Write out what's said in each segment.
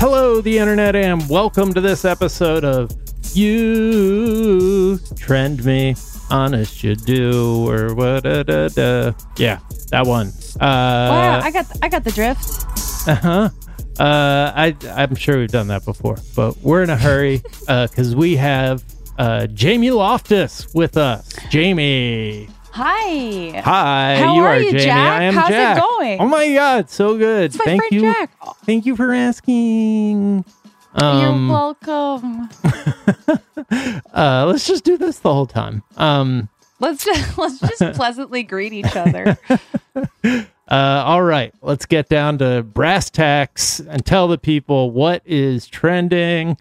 Hello, the internet, and welcome to this episode of You Trend Me. Honest you do, or what? Yeah, that one. Wow, I got the drift. Uh-huh. I'm sure we've done that before, but we're in a hurry because we have Jamie Loftus with us. Jamie. Hi. Hi. How are you, Jamie? Jack? I am How's Jack. How's it going? Oh my God, so good. It's my Thank friend you. Jack. Thank you for asking. You're welcome. Let's just do this the whole time. Let's just pleasantly greet each other. All right, let's get down to brass tacks and tell the people what is trending.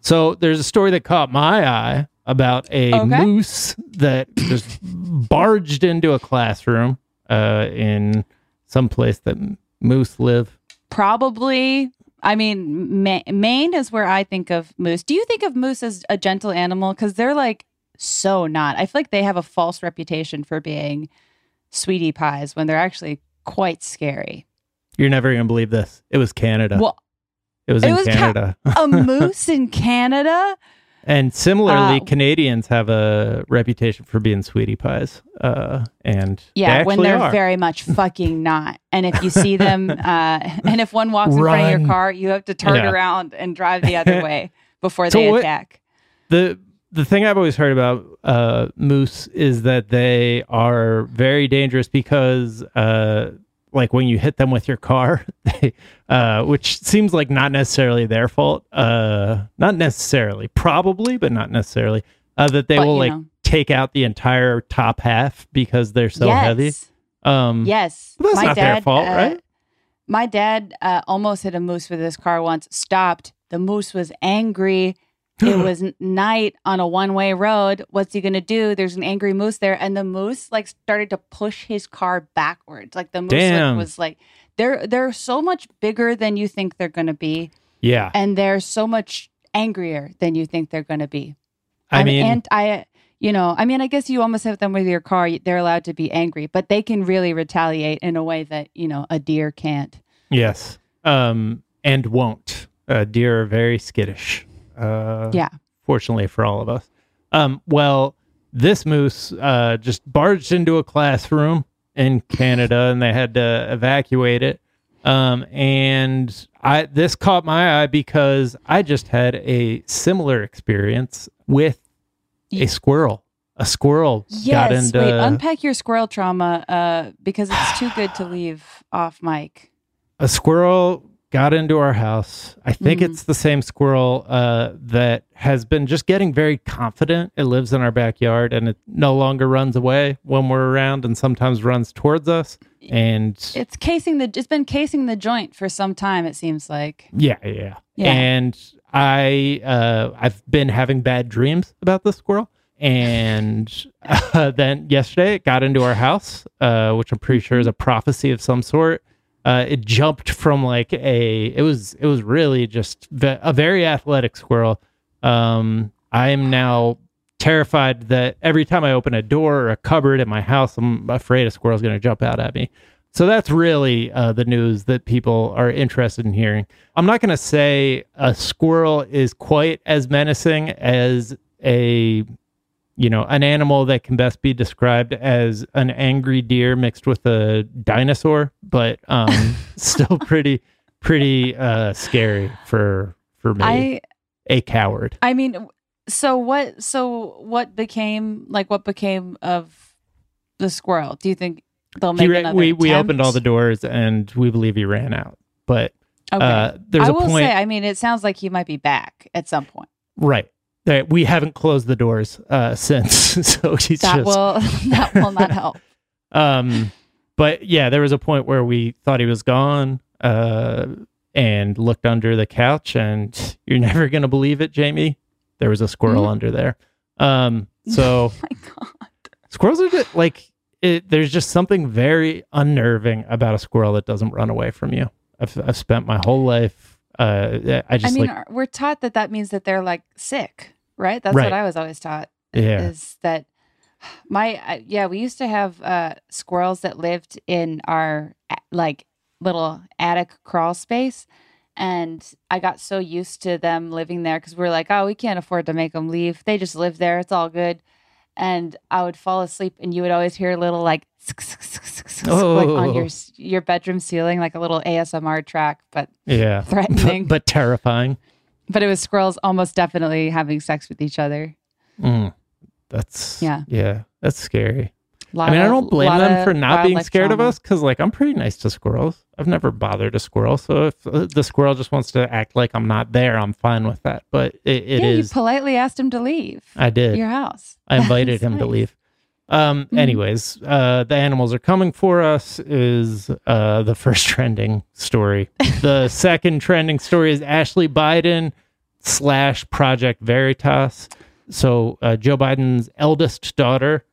So there's a story that caught my eye about a moose that just barged into a classroom in some place that moose live. Probably. I mean, Maine is where I think of moose. Do you think of moose as a gentle animal? Because they're like so not. I feel like they have a false reputation for being sweetie pies when they're actually quite scary. You're never going to believe this. It was Canada. Well, it was Canada. A moose in Canada? And similarly, Canadians have a reputation for being sweetie pies. When they're very much fucking not. And if you see them, and if one walks in front of your car, you have to turn around and drive the other way before they attack. The thing I've always heard about moose is that they are very dangerous because, like when you hit them with your car, they, which seems like not necessarily their fault. Not necessarily, probably, but not necessarily. That they will like take out the entire top half because they're so heavy. Yes. That's not their fault, right? My dad almost hit a moose with his car once, stopped. The moose was angry. It was night on a one-way road. What's he gonna do? There's an angry moose there, and the moose like started to push his car backwards. Like the moose was like, they're so much bigger than you think they're gonna be. Yeah, and they're so much angrier than you think they're gonna be. I guess you almost have them with your car. They're allowed to be angry, but they can really retaliate in a way that a deer can't. Yes, and won't. Deer are very skittish. Fortunately for all of us. Well, this moose just barged into a classroom in Canada and they had to evacuate it. And this caught my eye because I just had a similar experience with a squirrel. A squirrel got into... Yes, wait, unpack your squirrel trauma because it's too good to leave off mic. A squirrel... got into our house. I think it's the same squirrel that has been just getting very confident. It lives in our backyard and it no longer runs away when we're around and sometimes runs towards us. And it's been casing the joint for some time, it seems like. Yeah. And I've been having bad dreams about this squirrel. And then yesterday it got into our house, which I'm pretty sure is a prophecy of some sort. It jumped from like it was really just a very athletic squirrel. I am now terrified that every time I open a door or a cupboard in my house, I'm afraid a squirrel's going to jump out at me. So that's really the news that people are interested in hearing. I'm not going to say a squirrel is quite as menacing as an animal that can best be described as an angry deer mixed with a dinosaur, but still pretty scary for me. A coward. I mean, what became of the squirrel? Do you think they'll make another attempt? We opened all the doors and we believe he ran out, but there's a point. I will say, I mean, it sounds like he might be back at some point. Right. That we haven't closed the doors since, so he's that will not help. But yeah, there was a point where we thought he was gone, and looked under the couch, and you're never gonna believe it, Jamie. There was a squirrel under there. So, oh my God, squirrels are just, there's just something very unnerving about a squirrel that doesn't run away from you. I've spent my whole life. We're taught that means that they're like sick, right? That's what I was always taught. Yeah, is that we used to have squirrels that lived in our like little attic crawl space, And I got so used to them living there because we're like, oh, we can't afford to make them leave. They just live there. It's all good. And I would fall asleep and you would always hear a little like on your bedroom ceiling, like a little ASMR track, but yeah, threatening. But terrifying. But it was squirrels almost definitely having sex with each other. Mm. That's scary. I don't blame them for not being scared of us because, like, I'm pretty nice to squirrels. I've never bothered a squirrel. So if the squirrel just wants to act like I'm not there, I'm fine with that. But you politely asked him to leave. I did. Your house. I invited him to leave. Anyways, the animals are coming for us is the first trending story. The second trending story is Ashley Biden / Project Veritas. So Joe Biden's eldest daughter,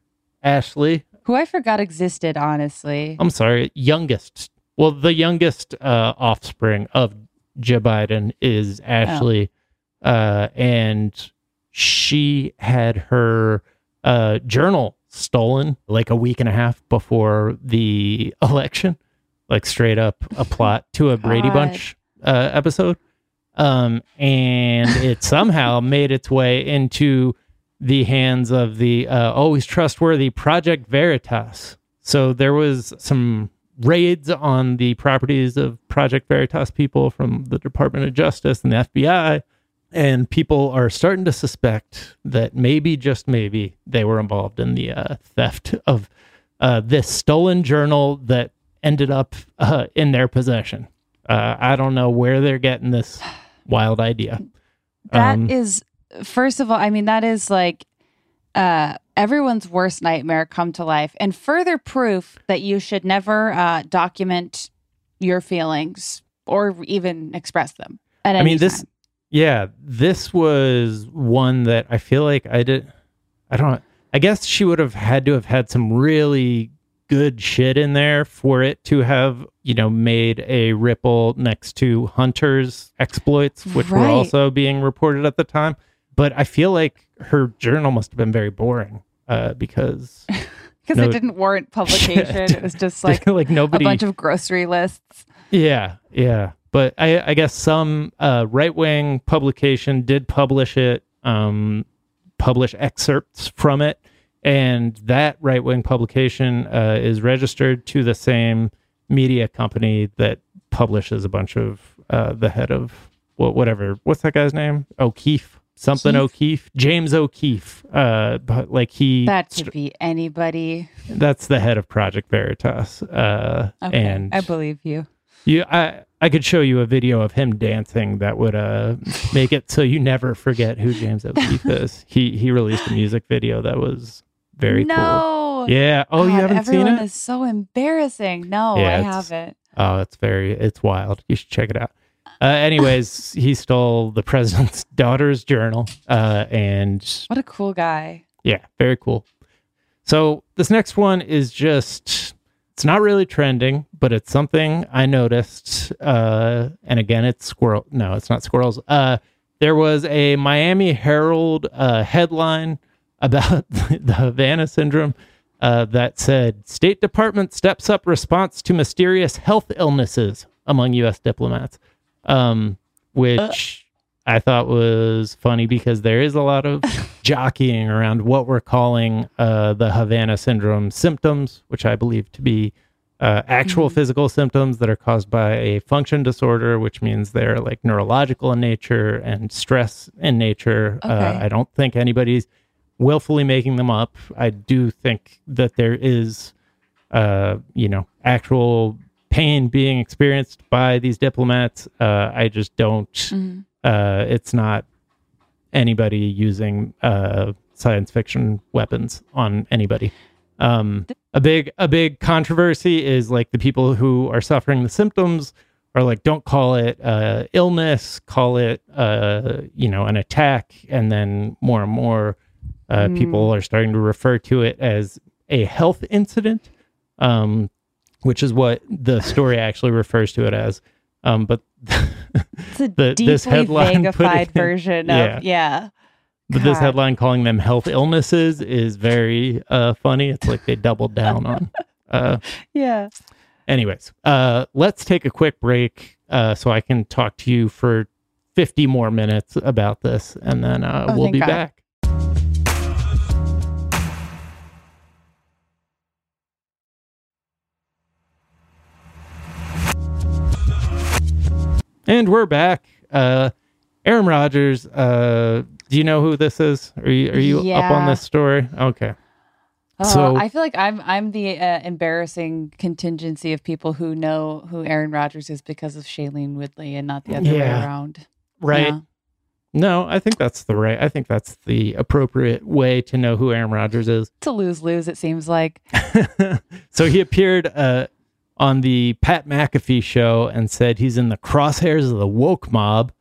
Ashley, who I forgot existed, honestly. I'm sorry. Youngest. Well, the youngest offspring of Joe Biden is Ashley. Oh. And she had her journal stolen like a week and a half before the election. Like straight up a plot to a Brady Bunch episode. And it somehow made its way into the hands of the always trustworthy Project Veritas. So there was some raids on the properties of Project Veritas people from the Department of Justice and the FBI, and people are starting to suspect that maybe, just maybe, they were involved in the theft of this stolen journal that ended up in their possession. I don't know where they're getting this wild idea. That is... First of all, I mean, that is like everyone's worst nightmare come to life, and further proof that you should never document your feelings or even express them at any time. Yeah, this was one that I feel like I guess she would have had to have had some really good shit in there for it to have, made a ripple next to Hunter's exploits, which were also being reported at the time. But I feel like her journal must have been very boring because... Because it didn't warrant publication. It was just like nobody, a bunch of grocery lists. Yeah, yeah. But I guess some right-wing publication did publish it, publish excerpts from it. And that right-wing publication is registered to the same media company that publishes a bunch of the head of whatever. What's that guy's name? O'Keefe. Something O'Keefe, James O'Keefe, but like that could be anybody. That's the head of Project Veritas. Okay, and I believe you. I could show you a video of him dancing that would make it so you never forget who James O'Keefe is. He released a music video that was very cool. Yeah. Oh, God, you haven't seen it? Everyone is so embarrassing. No, yeah, I haven't. Oh, it's wild. You should check it out. Anyways, he stole the president's daughter's journal. And what a cool guy. Yeah, very cool. So this next one is just, it's not really trending, but it's something I noticed. And again, it's squirrel. No, it's not squirrels. There was a Miami Herald headline about the Havana syndrome that said, State Department steps up response to mysterious health illnesses among U.S. diplomats. Which I thought was funny because there is a lot of jockeying around what we're calling the Havana syndrome symptoms, which I believe to be actual physical symptoms that are caused by a function disorder, which means they're like neurological in nature and stress in nature. Okay. I don't think anybody's willfully making them up. I do think that there is, actual pain being experienced by these diplomats. I just don't, it's not anybody using science fiction weapons on anybody. A big controversy is like the people who are suffering the symptoms are like, don't call it illness, call it, an attack. And then more and more people are starting to refer to it as a health incident. Which is what the story actually refers to it as. But it's a this headline vagnified version of, yeah. But this headline calling them health illnesses is very funny. It's like they doubled down on. Yeah. Anyways, let's take a quick break so I can talk to you for 50 more minutes about this, and then we'll be back. And we're back. Aaron Rodgers, do you know who this is? Are you up on this story? Okay. So I feel like I'm the embarrassing contingency of people who know who Aaron Rodgers is because of Shailene Woodley and not the other way around. Right. Yeah. No, I think that's the appropriate way to know who Aaron Rodgers is. It's a lose-lose, it seems like. So he appeared on the Pat McAfee show and said he's in the crosshairs of the woke mob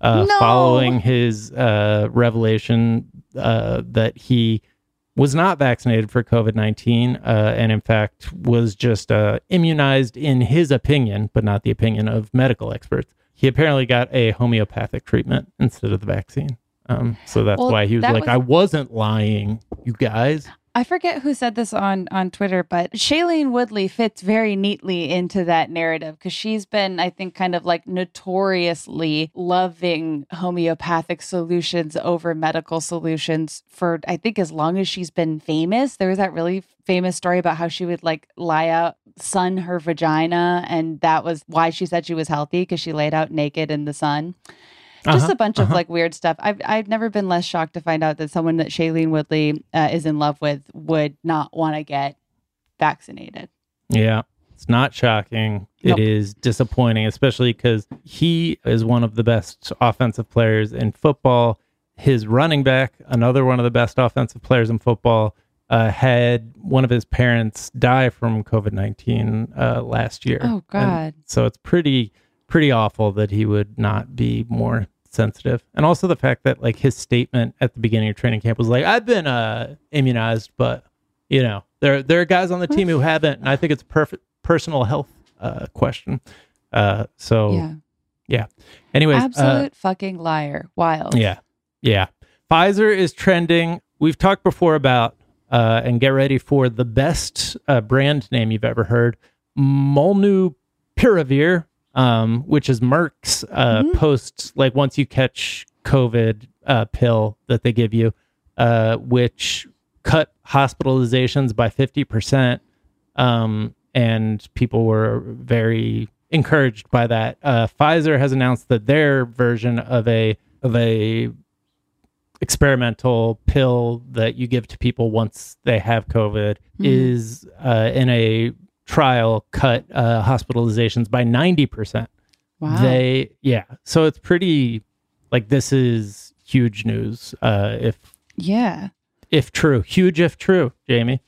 following his revelation that he was not vaccinated for COVID-19 and in fact was just immunized in his opinion, but not the opinion of medical experts. He apparently got a homeopathic treatment instead of the vaccine. So that's why he was like, I wasn't lying, you guys. I forget who said this on Twitter, but Shailene Woodley fits very neatly into that narrative because she's been, I think, kind of like notoriously loving homeopathic solutions over medical solutions for, I think, as long as she's been famous. There was that really famous story about how she would like lie out, sun her vagina, and that was why she said she was healthy, because she laid out naked in the sun. Just a bunch of like weird stuff. I've never been less shocked to find out that someone that Shailene Woodley is in love with would not want to get vaccinated. Yeah, it's not shocking. Nope. It is disappointing, especially because he is one of the best offensive players in football. His running back, another one of the best offensive players in football, had one of his parents die from COVID-19 last year. Oh, God. And so it's pretty awful that he would not be more sensitive. And also the fact that like his statement at the beginning of training camp was like, I've been immunized, but you know, there are guys on the team who haven't, and I think it's a perfect personal health question. So yeah. Anyways, absolute fucking liar. Wild. Yeah. Pfizer is trending. We've talked before about and get ready for the best brand name you've ever heard, molnupiravir. Which is Merck's post, like once you catch COVID pill that they give you, which cut hospitalizations by 50%. And people were very encouraged by that. Pfizer has announced that their version of a experimental pill that you give to people once they have COVID is in a trial cut hospitalizations by 90%. Wow. So it's pretty like this is huge news. If true, Jamie.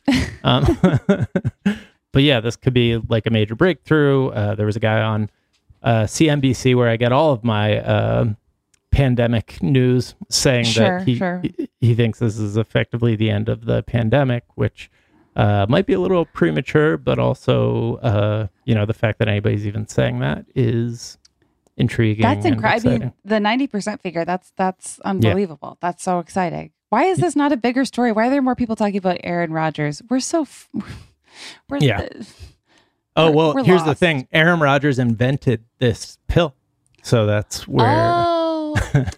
But yeah, this could be like a major breakthrough. There was a guy on CNBC where I get all of my pandemic news saying he thinks this is effectively the end of the pandemic, which might be a little premature, but also, the fact that anybody's even saying that is intriguing. That's incredible. I mean, the 90% figure, that's unbelievable. Yeah. That's so exciting. Why is this not a bigger story? Why are there more people talking about Aaron Rodgers? Here's the thing. Aaron Rodgers invented this pill. So that's where...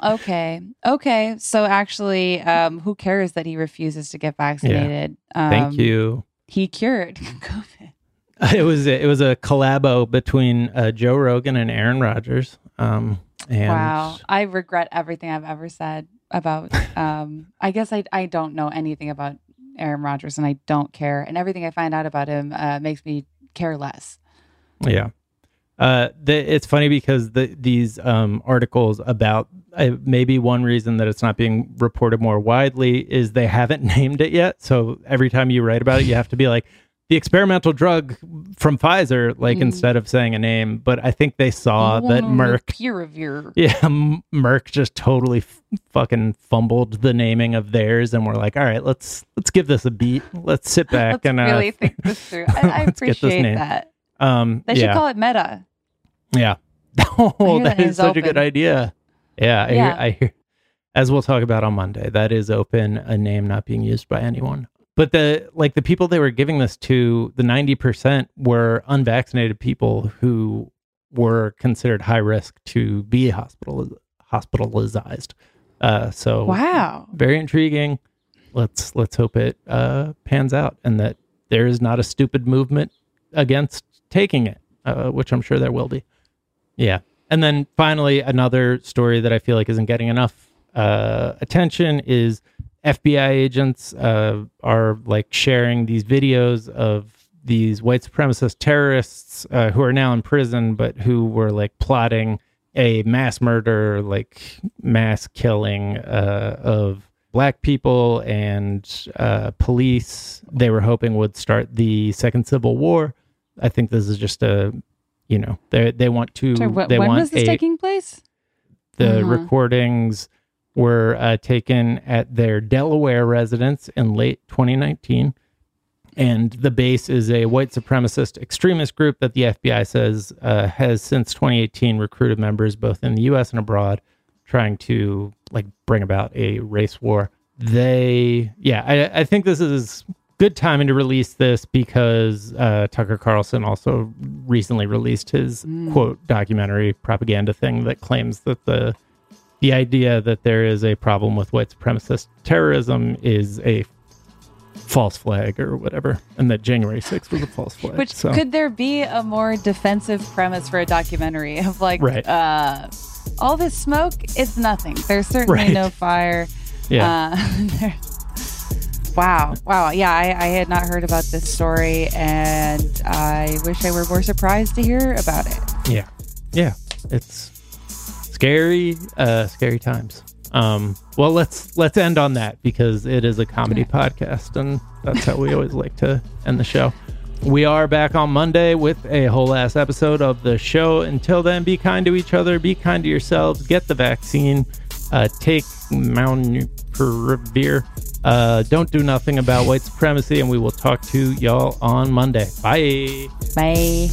Okay. So actually, who cares that he refuses to get vaccinated? Yeah. Thank you. He cured COVID. It was a collabo between Joe Rogan and Aaron Rodgers. Wow, I regret everything I've ever said about. I guess I don't know anything about Aaron Rodgers, and I don't care. And everything I find out about him makes me care less. Yeah. It's funny because these articles about maybe one reason that it's not being reported more widely is they haven't named it yet. So every time you write about it, you have to be like the experimental drug from Pfizer, like instead of saying a name. But I think they saw that molnupiravir. Merck just totally fucking fumbled the naming of theirs, and we're like, all right, let's give this a beat. Let's sit back and really think this through. I appreciate that. They should call it Meta. Yeah. Oh, that is such a good idea. Yeah. I hear, as we'll talk about on Monday, that is open, a name not being used by anyone. But the people they were giving this to, the 90% were unvaccinated people who were considered high risk to be hospitalized. So wow, very intriguing. Let's hope it pans out, and that there is not a stupid movement against taking it, which I'm sure there will be. Yeah. And then finally, another story that I feel like isn't getting enough attention is FBI agents are like sharing these videos of these white supremacist terrorists who are now in prison, but who were like plotting a mass murder, like mass killing of black people and police, they were hoping would start the second Civil War. I think this is just a, you know, they want to. Sorry, when was this taking place? The recordings were taken at their Delaware residence in late 2019. And the base is a white supremacist extremist group that the FBI says has since 2018 recruited members both in the U.S. and abroad, trying to like bring about a race war. I think this is good timing to release this because Tucker Carlson also recently released his quote documentary propaganda thing that claims that the idea that there is a problem with white supremacist terrorism is a false flag or whatever, and that January 6th was a false flag. Which so. Could there be a more defensive premise for a documentary of like right. All this smoke, it's nothing. There's certainly right. no fire. Yeah. Wow. Yeah, I had not heard about this story, and I wish I were more surprised to hear about it. Yeah. It's scary times. Well, let's end on that, because it is a comedy podcast, and that's how we always like to end the show. We are back on Monday with a whole ass episode of the show. Until then, be kind to each other, be kind to yourselves, get the vaccine, take molnupiravir, don't do nothing about white supremacy, and we will talk to y'all on Monday. Bye.